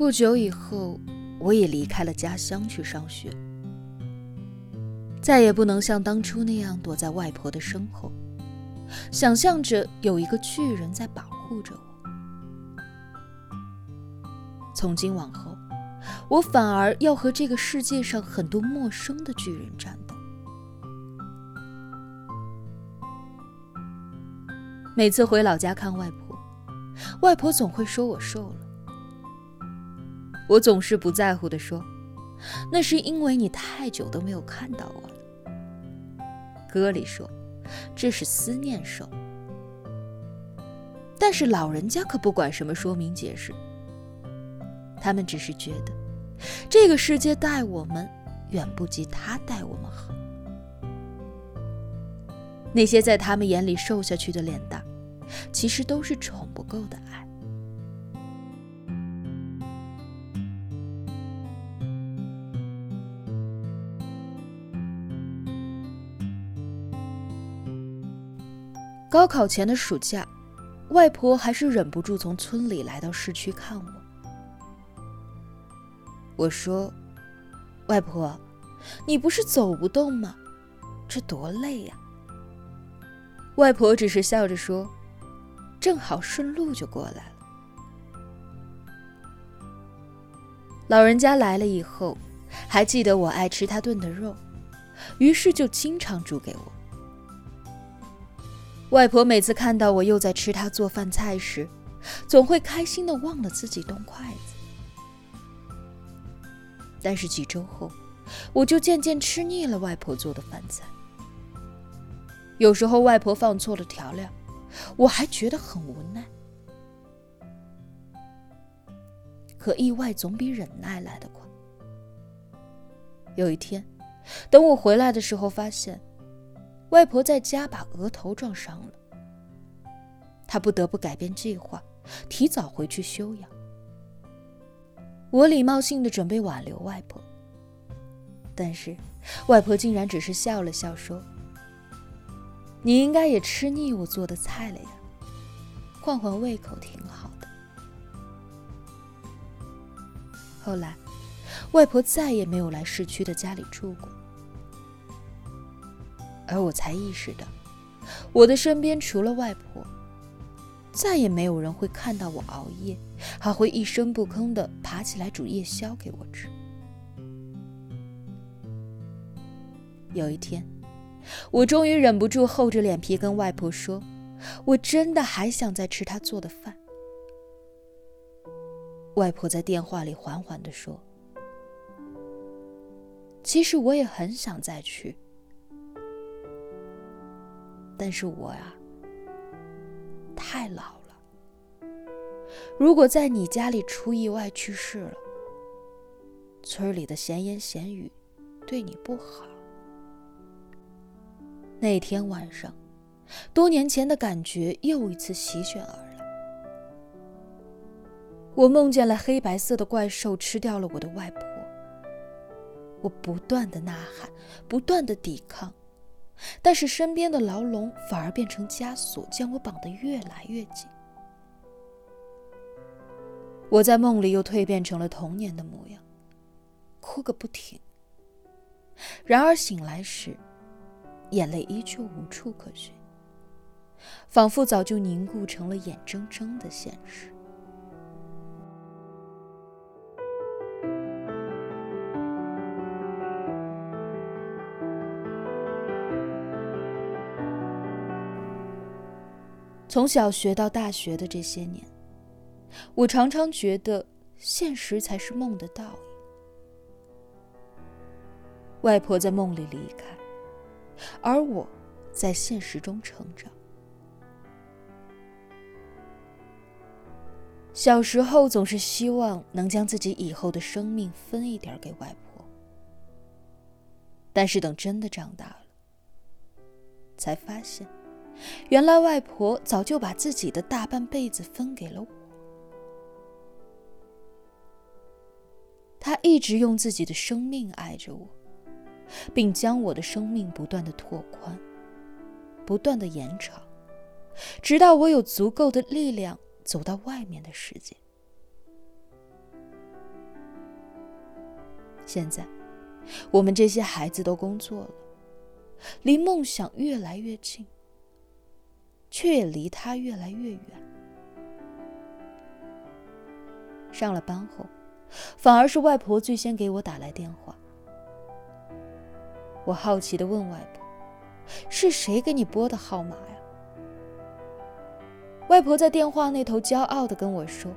不久以后，我也离开了家乡去上学，再也不能像当初那样躲在外婆的身后，想象着有一个巨人在保护着我。从今往后，我反而要和这个世界上很多陌生的巨人战斗。每次回老家看外婆，外婆总会说我瘦了。我总是不在乎地说，那是因为你太久都没有看到我了。歌里说，这是思念瘦。但是老人家可不管什么说明解释，他们只是觉得，这个世界待我们远不及他待我们好。那些在他们眼里瘦下去的脸蛋，其实都是宠不够的爱。高考前的暑假，外婆还是忍不住从村里来到市区看我。我说，外婆，你不是走不动吗？这多累呀。外婆只是笑着说，正好顺路就过来了。老人家来了以后，还记得我爱吃他炖的肉，于是就经常煮给我。外婆每次看到我又在吃她做饭菜时，总会开心地忘了自己动筷子。但是几周后，我就渐渐吃腻了外婆做的饭菜。有时候外婆放错了调料，我还觉得很无奈。可意外总比忍耐来得快。有一天，等我回来的时候发现，外婆在家把额头撞伤了，她不得不改变计划，提早回去休养。我礼貌性地准备挽留外婆，但是外婆竟然只是笑了笑说，你应该也吃腻我做的菜了呀，换换胃口挺好的。后来，外婆再也没有来市区的家里住过。而我才意识到，我的身边除了外婆，再也没有人会看到我熬夜，还会一声不吭地爬起来煮夜宵给我吃。有一天，我终于忍不住厚着脸皮跟外婆说，我真的还想再吃她做的饭。外婆在电话里缓缓地说，其实我也很想再去，但是我呀，太老了。如果在你家里出意外去世了，村里的闲言闲语对你不好。那天晚上，多年前的感觉又一次席卷而来。我梦见了黑白色的怪兽吃掉了我的外婆。我不断的呐喊，不断的抵抗，但是身边的牢笼反而变成枷锁，将我绑得越来越紧。我在梦里又蜕变成了童年的模样，哭个不停。然而醒来时，眼泪依旧无处可寻，仿佛早就凝固成了眼睁睁的现实。从小学到大学的这些年，我常常觉得现实才是梦的倒影。外婆在梦里离开，而我在现实中成长。小时候总是希望能将自己以后的生命分一点给外婆，但是等真的长大了，才发现原来外婆早就把自己的大半辈子分给了我。她一直用自己的生命爱着我，并将我的生命不断的拓宽，不断的延长，直到我有足够的力量走到外面的世界。现在我们这些孩子都工作了，离梦想越来越近，却也离它越来越远。上了班后，反而是外婆最先给我打来电话。我好奇地问外婆，是谁给你拨的号码呀？外婆在电话那头骄傲地跟我说，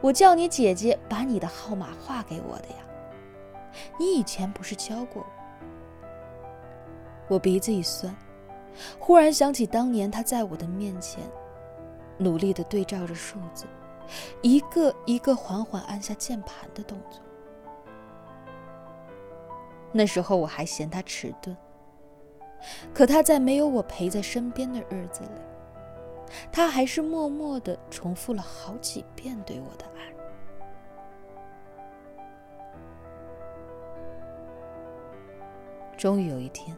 我叫你姐姐把你的号码画给我的呀，你以前不是教过我。我鼻子一酸，忽然想起当年她在我的面前努力地对照着数字，一个一个缓缓按下键盘的动作。那时候我还嫌她迟钝，可她在没有我陪在身边的日子里，她还是默默地重复了好几遍对我的爱。终于有一天，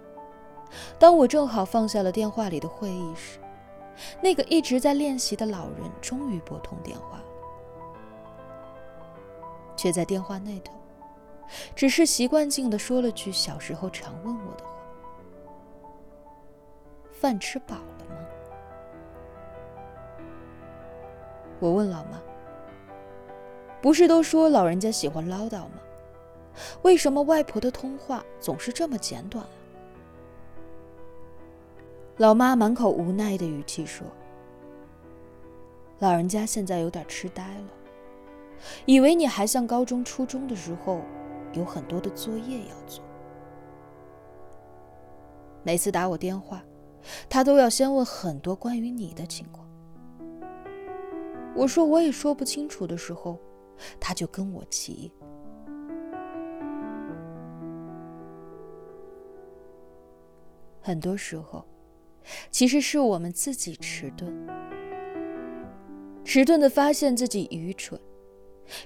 当我正好放下了电话里的会议时，那个一直在练习的老人终于拨通电话了，却在电话那头只是习惯性地说了句小时候常问我的话，饭吃饱了吗？我问老妈，不是都说老人家喜欢唠叨吗？为什么外婆的通话总是这么简短啊？老妈满口无奈的语气说，老人家现在有点痴呆了，以为你还像高中初中的时候有很多的作业要做。每次打我电话，他都要先问很多关于你的情况。我说我也说不清楚的时候，他就跟我急。很多时候其实是我们自己迟钝地发现自己愚蠢，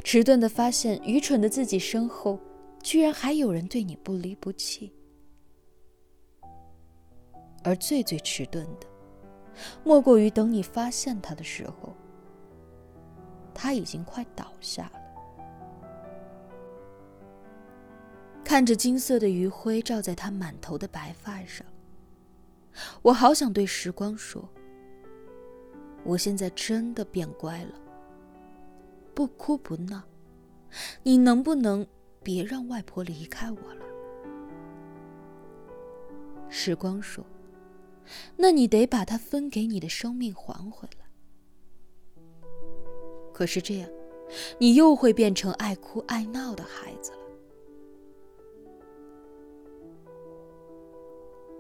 迟钝地发现愚蠢的自己身后居然还有人对你不离不弃。而最最迟钝的莫过于等你发现他的时候，他已经快倒下了。看着金色的余晖照在他满头的白发上，我好想对时光说，我现在真的变乖了，不哭不闹，你能不能别让外婆离开我了？时光说，那你得把它分给你的生命还回来。可是这样，你又会变成爱哭爱闹的孩子了。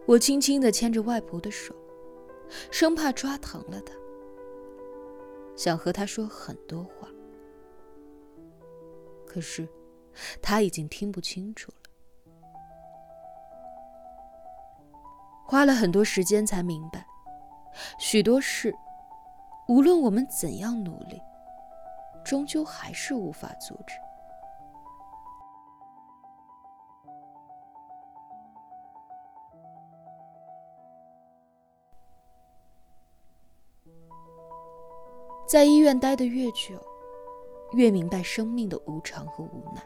我轻轻地牵着外婆的手，生怕抓疼了她，想和她说很多话，可是她已经听不清楚了。花了很多时间才明白，许多事无论我们怎样努力，终究还是无法阻止。在医院待得越久，越明白生命的无常和无奈。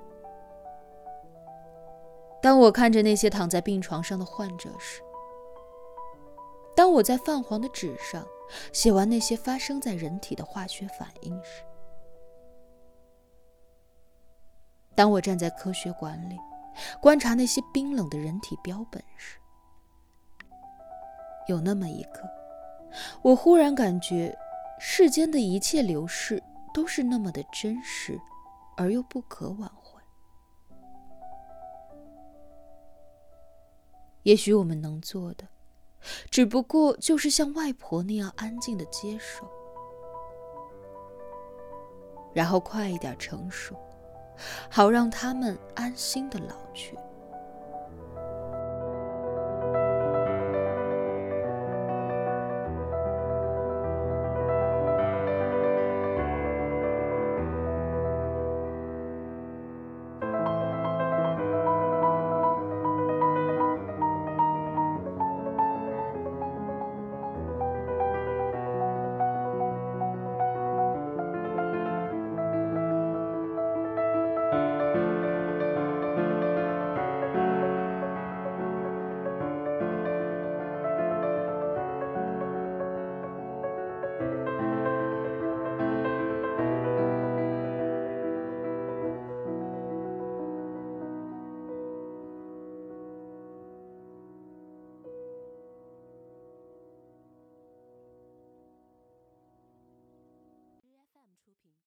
当我看着那些躺在病床上的患者时，当我在泛黄的纸上写完那些发生在人体的化学反应时，当我站在科学馆里观察那些冰冷的人体标本时，有那么一刻，我忽然感觉世间的一切流逝都是那么的真实而又不可挽回。也许我们能做的只不过就是像外婆那样安静的接受，然后快一点成熟，好让他们安心的老去。